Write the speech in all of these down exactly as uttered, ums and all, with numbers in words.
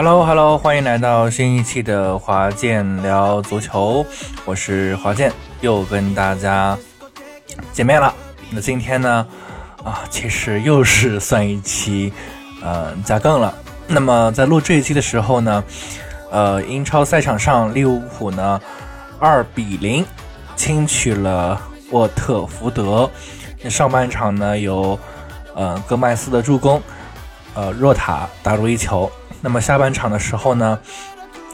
Hello Hello， 欢迎来到新一期的华健聊足球，我是华健，又跟大家见面了。那今天呢，啊，其实又是算一期，呃，加更了。那么在录这一期的时候呢，呃，英超赛场上，利物浦呢二比零轻取了沃特福德。上半场呢，由呃戈麦斯的助攻，呃，若塔打入一球。那么下半场的时候呢，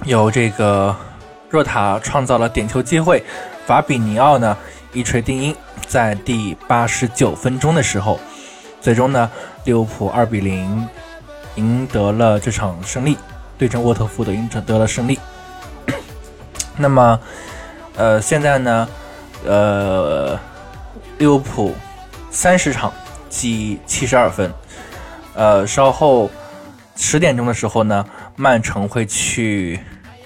有这个若塔创造了点球机会，法比尼奥呢一锤定音，在第八十九分钟的时候，最终呢利物浦二比零赢得了这场胜利，对阵沃特福德赢得了胜利。那么呃现在呢呃利物浦三十场积七十二分，呃稍后十点钟的时候呢，曼城会去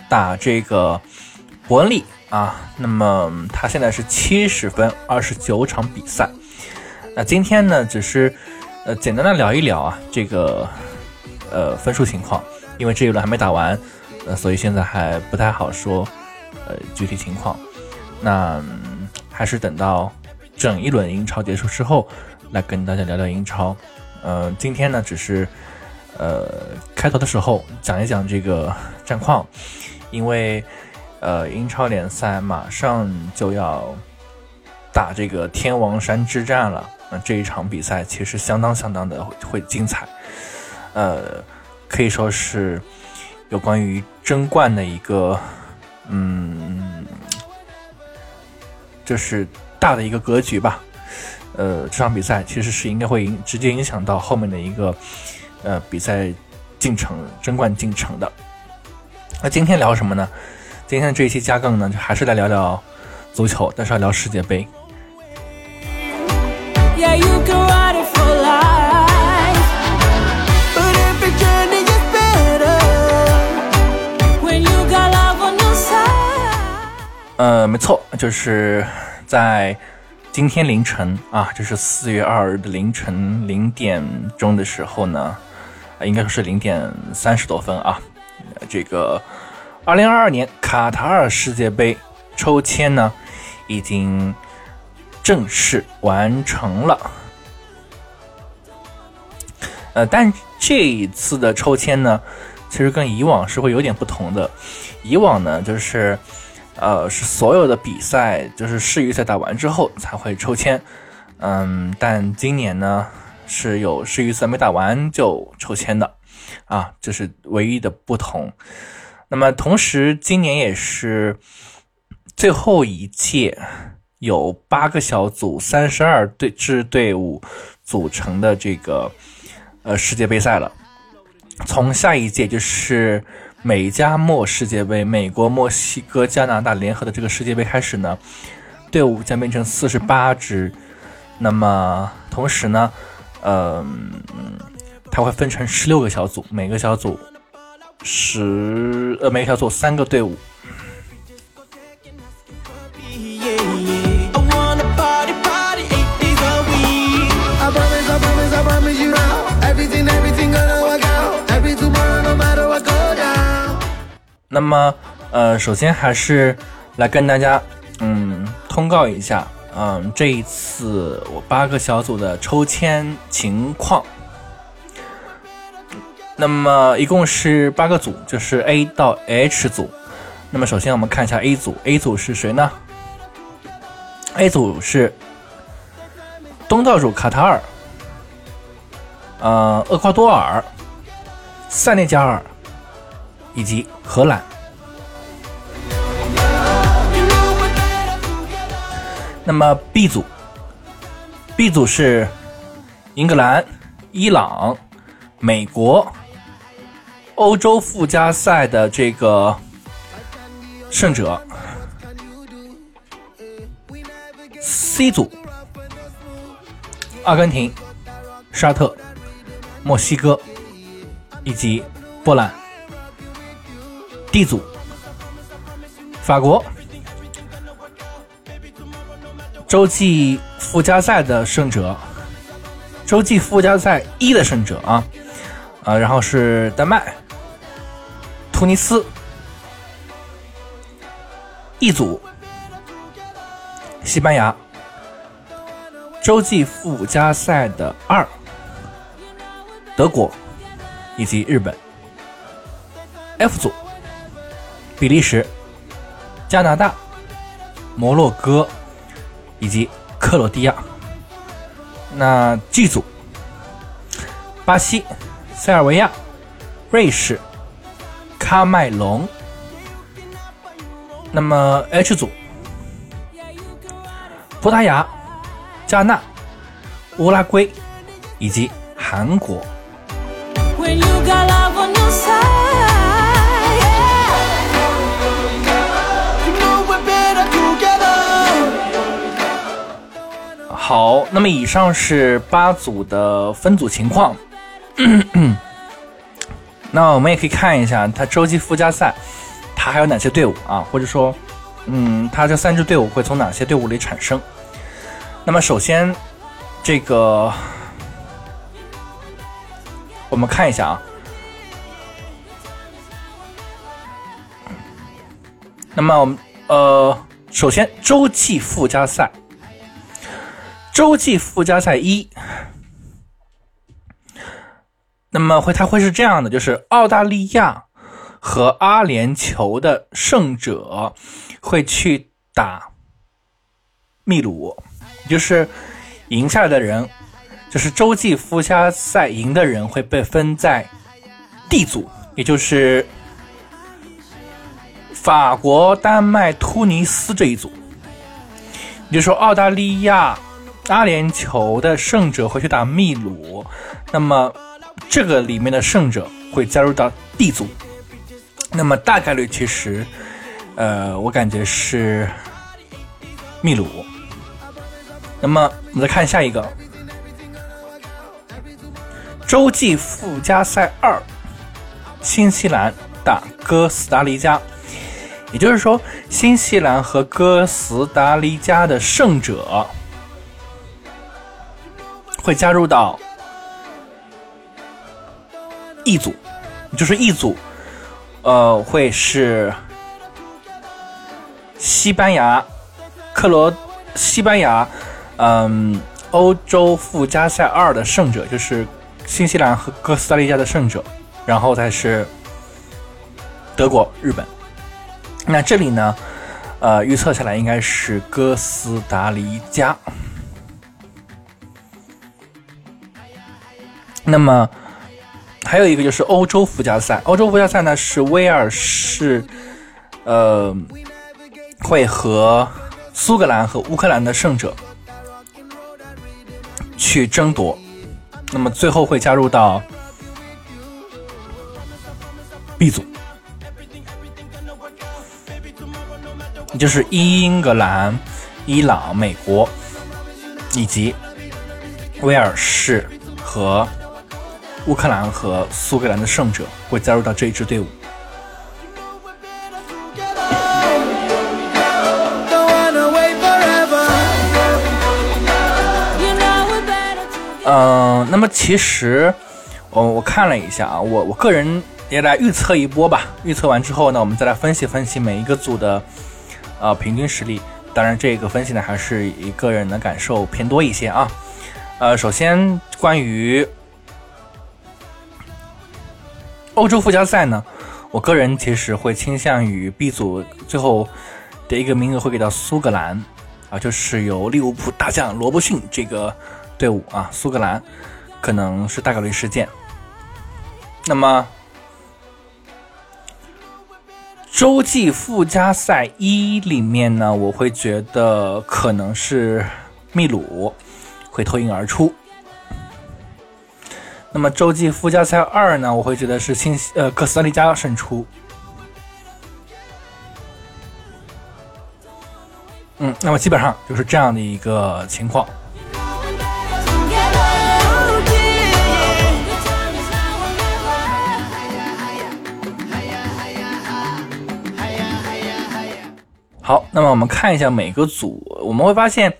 打这个伯恩利啊。那么他现在是七十分，二十九场比赛。那今天呢，只是呃简单的聊一聊啊这个呃分数情况，因为这一轮还没打完，呃所以现在还不太好说呃具体情况。那还是等到整一轮英超结束之后，来跟大家聊聊英超。呃今天呢，只是。呃，开头的时候讲一讲这个战况，因为呃，英超联赛马上就要打这个天王山之战了。那、呃、这一场比赛其实相当相当的会精彩，呃，可以说是有关于争冠的一个，嗯，就是大的一个格局吧。呃，这场比赛其实是应该会影直接影响到后面的一个。呃，比赛进程争冠进程的。那今天聊什么呢？今天这一期加更呢，就还是来聊聊足球，但是要聊世界杯。Yeah, you can ride it for life, but every journey is better when you got love on your side. 呃，没错，就是在今天凌晨啊，这是四月二日的凌晨零点钟的时候呢。应该说是零点三十多分啊，这个二零二二年卡塔尔世界杯抽签呢，已经正式完成了。呃，但这一次的抽签呢，其实跟以往是会有点不同的。以往呢，就是呃，是所有的比赛就是世预赛打完之后才会抽签，嗯，但今年呢。是有世预赛没打完就抽签的啊，这是唯一的不同。那么同时今年也是最后一届有八个小组三十二对支队伍组成的这个呃世界杯赛了。从下一届就是美加墨世界杯，美国、墨西哥、加拿大联合的这个世界杯开始呢，队伍将变成四十八支。那么同时呢呃，它会分成十六个小组，每个小组十呃，每个小组三个队伍。那么，呃，首先还是来跟大家嗯通告一下。嗯，这一次我八个小组的抽签情况，那么一共是八个组，就是 A 到 H 组。那么首先我们看一下 A 组 ，A 组是谁呢 ？A 组是东道主卡塔尔，呃，厄瓜多尔、塞内加尔以及荷兰。那么 B 组 B 组是英格兰、伊朗、美国、欧洲附加赛的这个胜者。 C 组阿根廷、沙特、墨西哥以及波兰。 D 组法国，洲际附加赛的胜者，洲际附加赛一的胜者啊，呃，然后是丹麦，突尼斯一组，西班牙洲际附加赛的二，德国以及日本。 F 组，比利时、加拿大、摩洛哥以及克罗地亚。那 G 组，巴西、塞尔维亚、瑞士、喀麦隆。那么 H 组，葡萄牙、加纳、乌拉圭以及韩国。好，那么以上是八组的分组情况。那我们也可以看一下它洲际附加赛它还有哪些队伍啊，或者说嗯，它这三支队伍会从哪些队伍里产生。那么首先这个我们看一下啊，那么我们呃首先洲际附加赛，洲际附加赛一，那么会它会是这样的，就是澳大利亚和阿联酋的胜者会去打秘鲁，就是赢下来的人，就是洲际附加赛赢的人会被分在 D 组，也就是法国、丹麦、突尼斯这一组。也就是说澳大利亚阿联酋的胜者会去打秘鲁，那么这个里面的胜者会加入到 D 组。那么大概率其实呃，我感觉是秘鲁。那么我们再看下一个，洲际附加赛二，新西兰打哥斯达黎加。也就是说新西兰和哥斯达黎加的胜者会加入到一组，就是一组，呃，会是西班牙、克罗西班牙，嗯，欧洲附加赛二的胜者，就是新西兰和哥斯达黎加的胜者，然后才是德国、日本。那这里呢，呃，预测下来应该是哥斯达黎加。那么还有一个就是欧洲附加赛，欧洲附加赛呢是威尔士呃会和苏格兰和乌克兰的胜者去争夺，那么最后会加入到 B 组，就是英格兰、伊朗、美国以及威尔士和乌克兰和苏格兰的胜者会加入到这一支队伍。呃，那么其实，我、哦、我看了一下啊，我我个人也来预测一波吧。预测完之后呢，我们再来分析分析每一个组的呃平均实力。当然，这个分析呢还是以个人的感受偏多一些啊。呃，首先关于欧洲附加赛呢，我个人其实会倾向于 B 组最后的一个名额会给到苏格兰啊，就是由利物浦大将罗伯逊这个队伍啊，苏格兰可能是大概率事件。那么洲际附加赛一里面呢，我会觉得可能是秘鲁会脱颖而出。那么洲际附加赛二呢，我会觉得是新呃哥斯达黎加胜出。嗯，那么基本上就是这样的一个情况。好，那么我们看一下每个组，我们会发现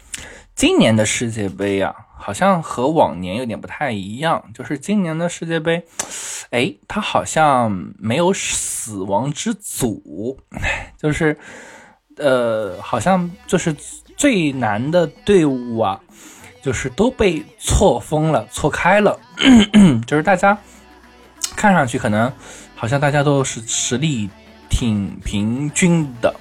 今年的世界杯啊，好像和往年有点不太一样，就是今年的世界杯，哎，它好像没有死亡之组，就是呃，好像就是最难的队伍啊，就是都被错峰了，错开了，咳咳，就是大家看上去可能好像大家都是实力挺平均的，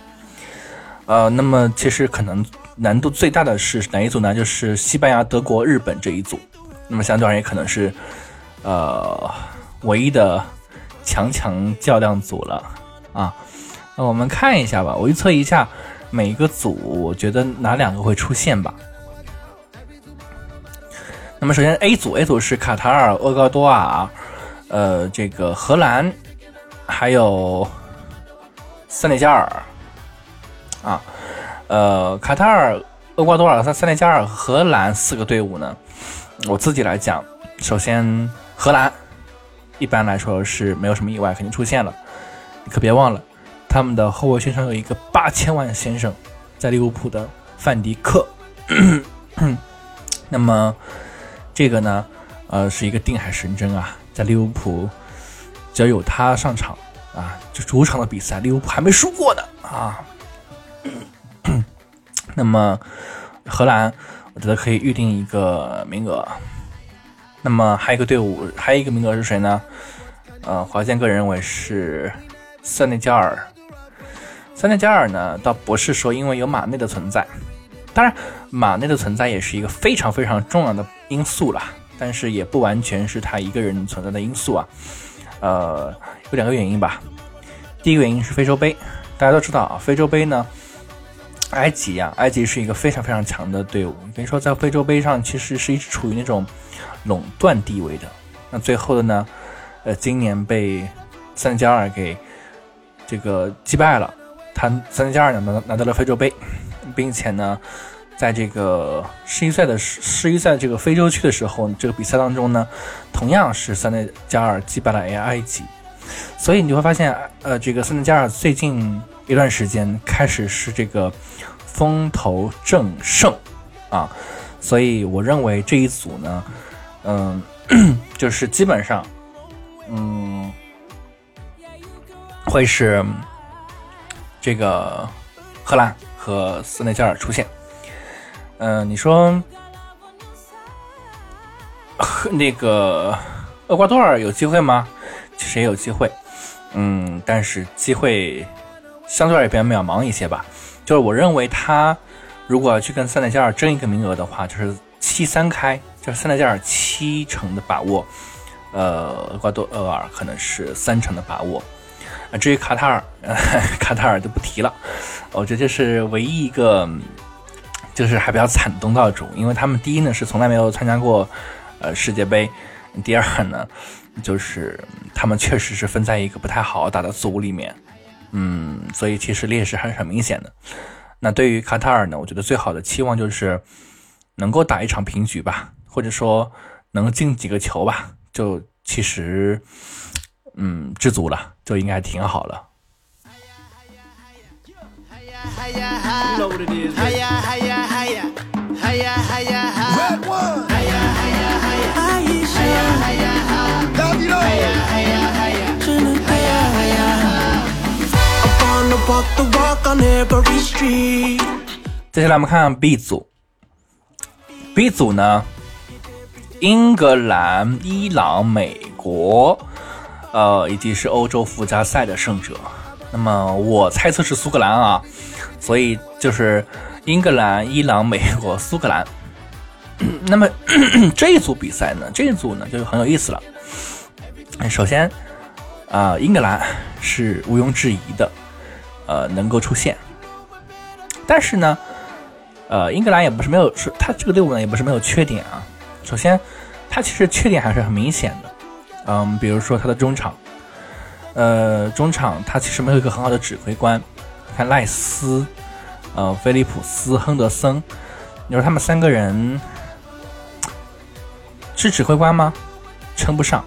呃，那么其实可能难度最大的是哪一组呢？就是西班牙、德国、日本这一组。那么相对而言，可能是呃唯一的强强较量组了啊。那我们看一下吧，我预测一下每一个组，我觉得哪两个会出现吧。那么首先 A 组 ，A 组是卡塔尔、厄瓜多尔、呃这个荷兰，还有塞内加尔啊。呃，卡塔尔、厄瓜多尔、塞内加尔、荷兰四个队伍呢，我自己来讲，首先荷兰一般来说是没有什么意外，肯定出现了。你可别忘了，他们的后卫身上有一个八千万先生，在利物浦的范迪克。那么这个呢，呃，是一个定海神针啊，在利物浦只要有他上场啊，就主场的比赛，利物浦还没输过呢啊。那么荷兰我觉得可以预定一个名额。那么还有一个队伍，还有一个名额是谁呢？呃，华健个人认为是塞内加尔。塞内加尔呢倒不是说因为有马内的存在，当然马内的存在也是一个非常非常重要的因素啦，但是也不完全是他一个人存在的因素啊。呃，有两个原因吧。第一个原因是非洲杯，大家都知道啊，非洲杯呢埃及啊，埃及是一个非常非常强的队伍，可以说在非洲杯上其实是一直处于那种垄断地位的。那最后的呢，呃，今年被塞内加尔给这个击败了，他塞内加尔呢拿到了非洲杯，并且呢，在这个世预赛的世预赛这个非洲区的时候，这个比赛当中呢，同样是塞内加尔击败了埃及，所以你会发现，呃，这个塞内加尔最近一段时间开始是这个风头正盛啊，所以我认为这一组呢，嗯，就是基本上，嗯，会是这个荷兰和塞内加尔出现。嗯、呃，你说那个厄瓜多尔有机会吗？其实也有机会，嗯，但是机会相对而言渺茫一些吧，就是我认为他如果去跟塞内加尔争一个名额的话，就是七三开，就是塞内加尔七成的把握，呃，厄瓜多尔可能是三成的把握。至于卡塔尔，呵呵卡塔尔就不提了，我觉得这是唯一一个就是还比较惨的东道主，因为他们第一呢是从来没有参加过呃世界杯，第二呢就是他们确实是分在一个不太好打的组里面。嗯，所以其实劣势还是很明显的。那对于卡塔尔呢，我觉得最好的期望就是能够打一场平局吧，或者说能进几个球吧，就其实嗯知足了，就应该挺好了。接下来我们看看 B 组。 B 组呢，英格兰、伊朗、美国呃，以及是欧洲附加赛的胜者。那么我猜测是苏格兰啊，所以就是英格兰、伊朗、美国、苏格兰。那么咳咳这一组比赛呢，这一组呢就很有意思了。首先啊、呃，英格兰是毋庸置疑的，呃，能够出现。但是呢，呃，英格兰也不是没有，是他这个队伍呢也不是没有缺点啊。首先，他其实缺点还是很明显的，嗯，比如说他的中场，呃，中场他其实没有一个很好的指挥官。你看赖斯、呃，菲利普斯、亨德森，你说他们三个人是指挥官吗？称不上。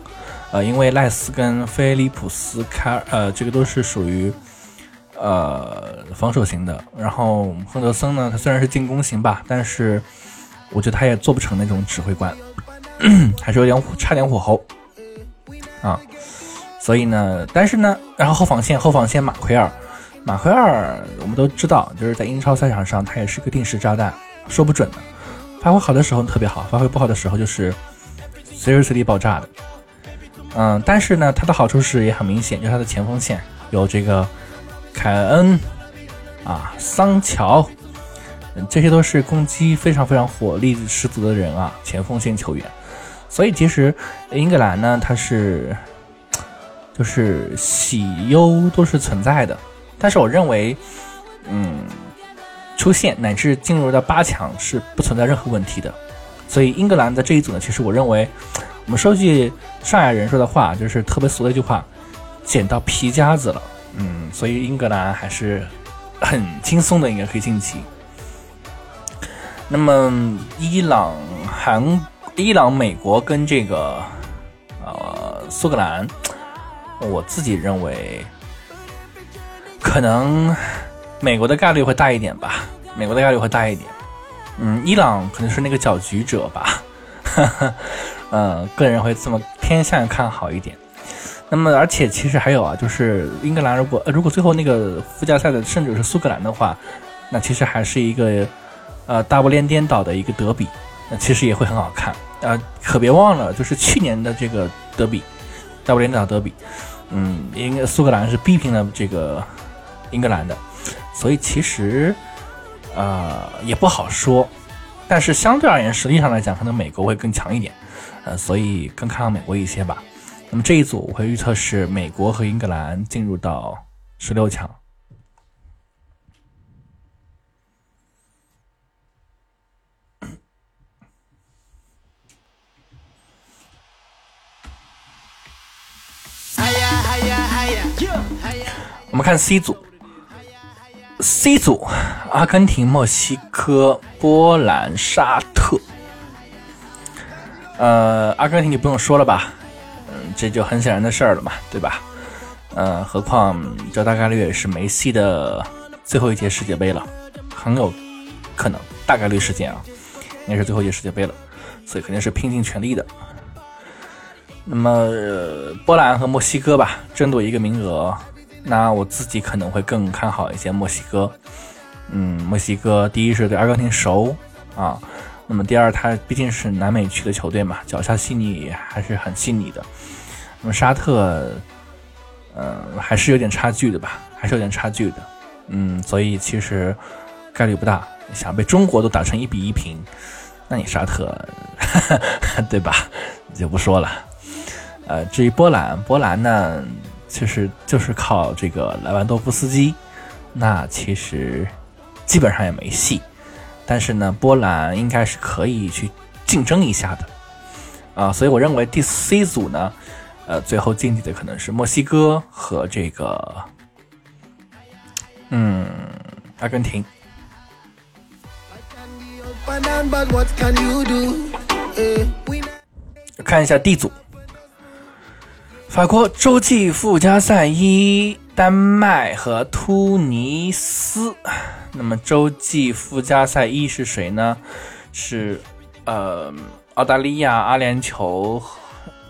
呃，因为赖斯跟菲利普斯开呃，这个都是属于呃防守型的。然后亨德森呢，他虽然是进攻型吧，但是我觉得他也做不成那种指挥官，还是有点差点火候啊。所以呢，但是呢，然后后防线后防线马奎尔，马奎尔我们都知道，就是在英超赛场上他也是个定时炸弹，说不准的。发挥好的时候特别好，发挥不好的时候就是随时随地爆炸的。嗯，但是呢，他的好处是也很明显，就是他的前锋线有这个凯恩啊、桑乔。这些都是攻击非常非常火力十足的人啊，前锋线球员。所以其实英格兰呢，它是就是喜忧都是存在的。但是我认为，嗯，出线乃至进入到八强是不存在任何问题的。所以英格兰的这一组呢，其实我认为，我们说句上海人说的话，就是特别俗的一句话，捡到皮夹子了。嗯，所以英格兰还是很轻松的，应该可以晋级。那么伊朗韩伊朗美国跟这个呃苏格兰，我自己认为可能美国的概率会大一点吧，美国的概率会大一点。嗯，伊朗可能是那个搅局者吧，呵呵，呃个人会这么偏向看好一点。那么而且其实还有啊，就是英格兰如果、呃、如果最后那个附加赛的胜者是苏格兰的话，那其实还是一个呃，大不列颠倒的一个德比，那、呃、其实也会很好看。呃，可别忘了，就是去年的这个德比，大不列颠倒德比，嗯，应该苏格兰是逼平了这个英格兰的，所以其实呃也不好说。但是相对而言，实力上来讲，可能美国会更强一点，呃，所以更看好美国一些吧。那么这一组我会预测是美国和英格兰进入到十六强。我们看 C 组 C 组阿根廷、墨西哥、波兰、沙特。呃阿根廷就不用说了吧，嗯，这就很显然的事儿了嘛，对吧？呃何况这大概率也是梅西的最后一届世界杯了，很有可能大概率事件啊，应该是最后一届世界杯了，所以肯定是拼尽全力的。那么、呃、波兰和墨西哥吧，争夺一个名额，那我自己可能会更看好一些墨西哥。嗯，墨西哥第一是对阿根廷熟啊，那么第二它毕竟是南美区的球队嘛，脚下细腻还是很细腻的。那么沙特，呃，还是有点差距的吧，还是有点差距的。嗯，所以其实概率不大。想被中国都打成一比一平，那你沙特呵呵对吧？就不说了。呃，至于波兰，波兰呢？其实就是靠这个莱万多夫斯基，那其实基本上也没戏。但是呢，波兰应该是可以去竞争一下的啊、呃，所以我认为第 C 组呢，呃，最后晋级的可能是墨西哥和这个嗯阿根廷。看一下 D 组。法国洲际附加赛一，丹麦和突尼斯。那么洲际附加赛一是谁呢？是呃澳大利亚、阿联酋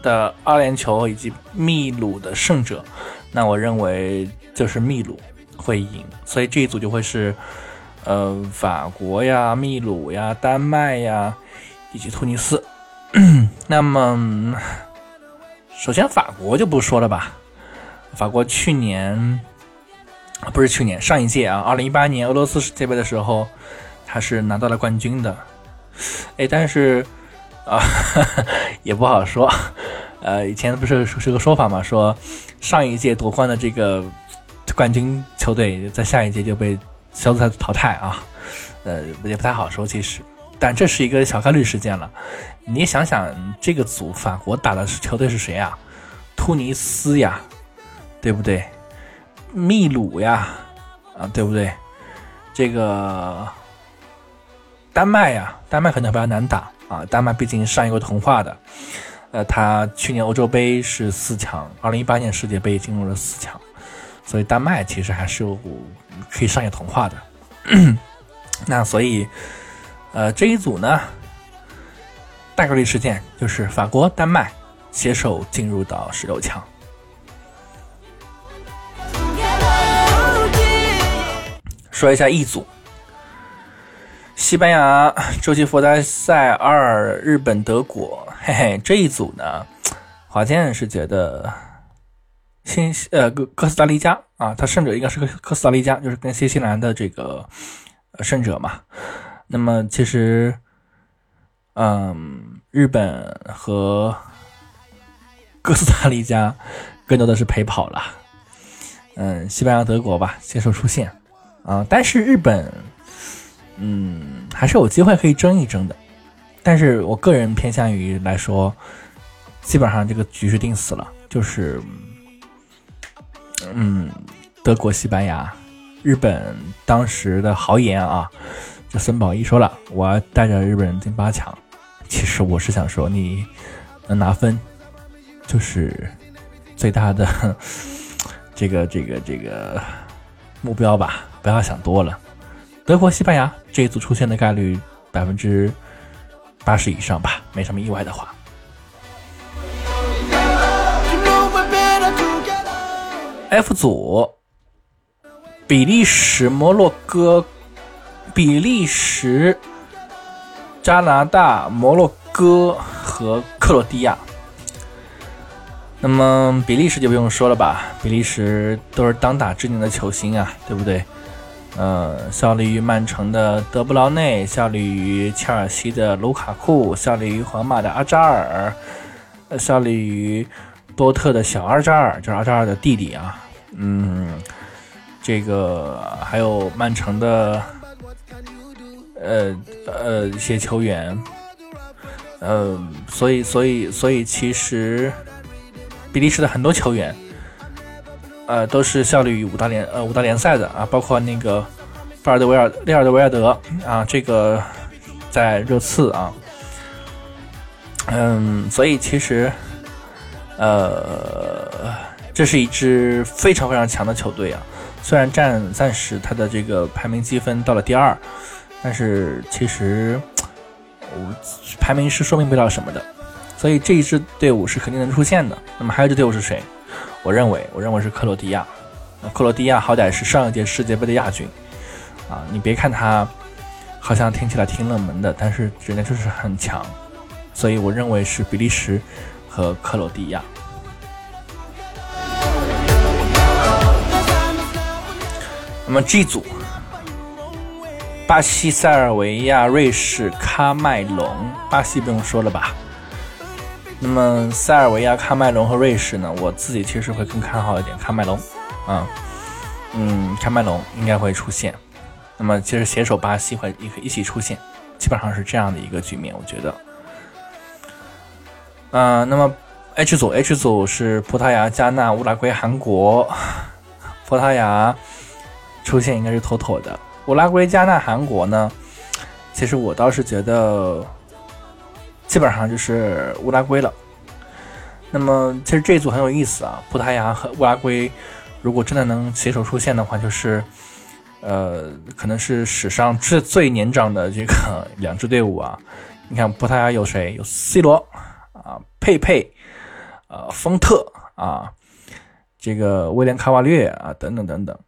的阿联酋以及秘鲁的胜者。那我认为就是秘鲁会赢，所以这一组就会是呃法国呀、秘鲁呀、丹麦呀以及突尼斯。那么首先法国就不说了吧，法国去年不是去年上一届啊 ,二零一八 年俄罗斯世界杯的时候他是拿到了冠军的。诶但是啊呵呵也不好说，呃以前不是是个说法嘛，说上一届夺冠的这个冠军球队在下一届就被小组赛淘汰啊，呃也不太好说其实。但这是一个小概率事件了，你想想这个组法国打的球队是谁啊？突尼斯呀，对不对？秘鲁呀，啊，对不对？这个丹麦呀，丹麦可能比较难打啊，丹麦毕竟上一个童话的，呃，他去年欧洲杯是四强，二零一八年世界杯进入了四强，所以丹麦其实还是有可以上一个童话的。那所以。呃，这一组呢，大概率事件就是法国、丹麦携手进入到十六强。说一下E组，西班牙、洲际佛莱塞尔、日本、德国，嘿嘿，这一组呢，华健是觉得新呃哥哥斯达黎加啊，他胜者应该是哥斯达黎加，就是跟新西兰的这个胜者嘛。那么其实，嗯，日本和哥斯达黎加更多的是陪跑了，嗯，西班牙、德国吧，携手出线。啊，但是日本，嗯，还是有机会可以争一争的。但是我个人偏向于来说，基本上这个局是定死了，就是，嗯，德国、西班牙、日本当时的豪言啊，这森保一说了，我要带着日本人进八强。其实我是想说，你能拿分，就是最大的这个、这个、这个目标吧。不要想多了，德国、西班牙这一组出现的概率 百分之八十 以上吧，没什么意外的话。F 组，比利时、摩洛哥、比利时、加拿大、摩洛哥和克罗地亚。那么比利时就不用说了吧，比利时都是当打之年的球星啊，对不对？呃，效力于曼城的德布劳内，效力于切尔西的卢卡库，效力于皇马的阿扎尔，效力于多特的小阿扎尔，就是阿扎尔的弟弟啊。嗯，这个还有曼城的呃呃一些球员，呃，所以所以所以其实比利时的很多球员，呃，都是效力于五大联呃五大联赛的啊，包括那个巴尔德维尔利尔德维尔德啊，这个在热刺啊，嗯，所以其实呃，这是一支非常非常强的球队啊。虽然暂暂时他的这个排名积分到了第二，但是其实排名是说明不了什么的。所以这一支队伍是肯定能出现的。那么还有一支队伍是谁？我认为，我认为是克罗地亚。克罗地亚好歹是上一届世界杯的亚军啊！你别看他好像听起来挺冷门的，但是人家就是很强。所以我认为是比利时和克罗地亚。那么 G 组，巴西、塞尔维亚、瑞士、喀麦隆，巴西不用说了吧？那么塞尔维亚、喀麦隆和瑞士呢，我自己其实会更看好一点喀麦隆啊，嗯，喀麦隆应该会出现。那么其实携手巴西会一起出现，基本上是这样的一个局面，我觉得。呃，那么 H 组 H 组是葡萄牙、加纳、乌拉圭、韩国。葡萄牙出现应该是妥妥的，乌拉圭、加纳、韩国呢，其实我倒是觉得基本上就是乌拉圭了。那么其实这一组很有意思啊，葡萄牙和乌拉圭如果真的能携手出现的话，就是呃，可能是史上最最年长的这个两支队伍啊。你看葡萄牙有谁？有 C 罗啊、佩佩、呃、丰特啊、这个威廉卡瓦略啊等等等等。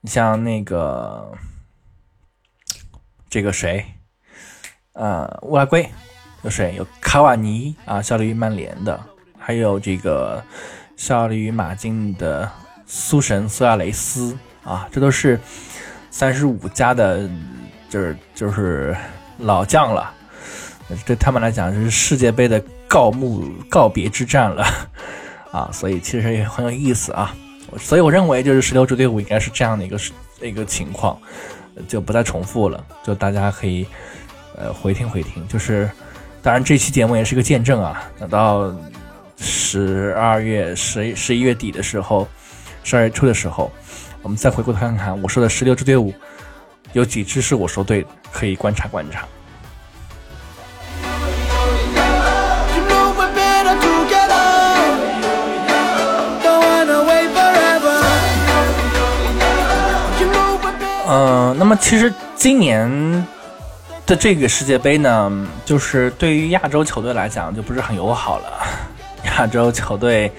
你像那个这个谁？呃，乌拉圭。有谁？有卡瓦尼啊，效力于曼联的，还有这个效力于马竞的苏神苏亚雷斯啊，这都是三十五加的，就是就是老将了。对他们来讲，就是世界杯的告幕告别之战了啊，所以其实也很有意思啊。所以我认为，就是十六支队伍应该是这样的一个一个情况，就不再重复了，就大家可以呃回听回听，就是。当然这期节目也是个见证啊，等到十二月十一月底的时候 ,十二月初的时候，我们再回过头看看我说的十六支队伍有几支是我说对的，可以观察观察。嗯、呃、那么其实今年的这个世界杯呢，就是对于亚洲球队来讲就不是很友好了。亚洲球队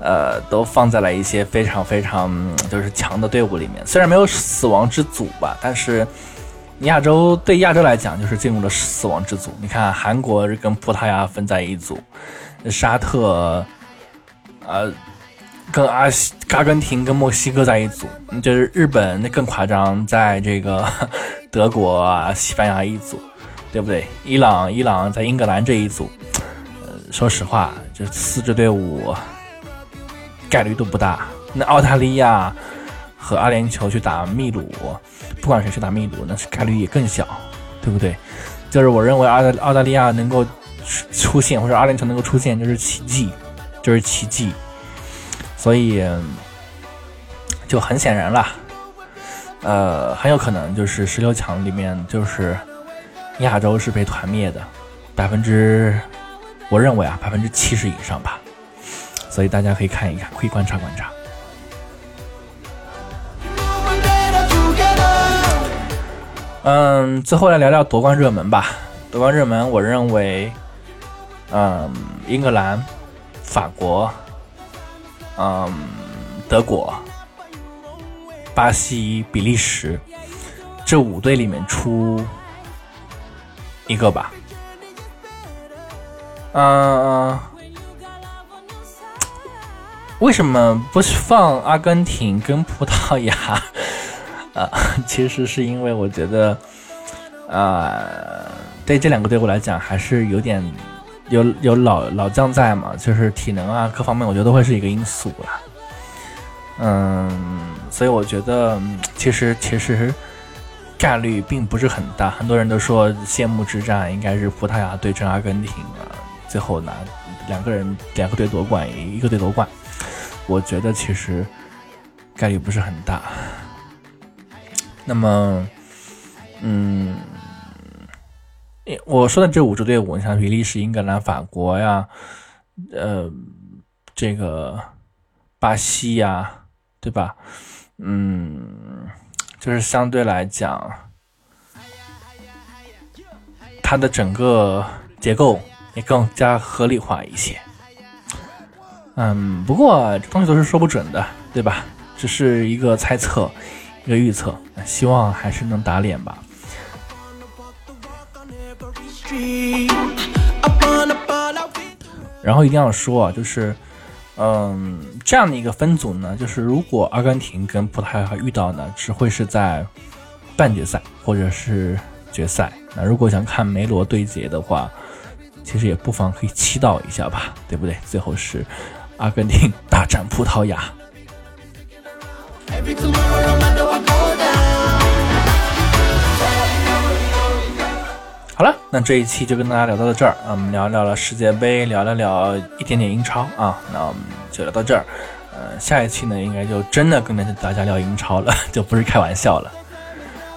呃，都放在了一些非常非常就是强的队伍里面，虽然没有死亡之组吧，但是亚洲对亚洲来讲就是进入了死亡之组。你看韩国跟葡萄牙分在一组，沙特呃，跟阿西阿根廷跟墨西哥在一组，就是日本那更夸张，在这个德国啊西班牙一组，对不对？伊朗伊朗在英格兰这一组，呃，说实话这四支队伍概率都不大。那澳大利亚和阿联酋去打秘鲁，不管谁去打秘鲁，那是概率也更小，对不对？就是我认为澳大澳大利亚能够出现，或者阿联酋能够出现，就是奇迹，就是奇迹。所以就很显然啦，呃，很有可能就是十六强里面，就是亚洲是被团灭的，百分之我认为啊，百分之七十以上吧。所以大家可以看一看，可以观察观察。嗯，最后来聊聊夺冠热门吧。夺冠热门，我认为，嗯，英格兰、法国、嗯，德国、巴西、比利时这五队里面出一个吧。嗯。为什么不放阿根廷跟葡萄牙？呃，其实是因为我觉得，呃，对这两个队伍来讲，还是有点有有老老将在嘛，就是体能啊各方面，我觉得都会是一个因素啦。嗯，所以我觉得其实其实概率并不是很大。很多人都说谢幕之战应该是葡萄牙对阵阿根廷啊，最后拿两个人两个队夺冠，一个队夺冠。我觉得其实概率不是很大。那么，嗯，我说的这五支队伍，像比利时、英格兰、法国呀，呃，这个巴西呀，对吧？嗯，就是相对来讲，它的整个结构也更加合理化一些。嗯，不过这东西都是说不准的，对吧？只是一个猜测，一个预测，希望还是能打脸吧。然后一定要说啊，就是，嗯，这样的一个分组呢，就是如果阿根廷跟葡萄牙遇到呢，只会是在半决赛或者是决赛。那如果想看梅罗对决的话，其实也不妨可以祈祷一下吧，对不对？最后是阿根廷大战葡萄牙。好了，那这一期就跟大家聊到这儿，我们、嗯、聊聊了世界杯，聊了聊一点点英超啊，那我们就聊到这儿。呃，下一期呢，应该就真的跟大家聊英超了，就不是开玩笑了。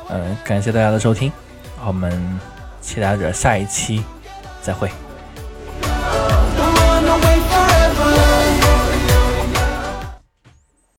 嗯、呃，感谢大家的收听，我们期待着下一期再会。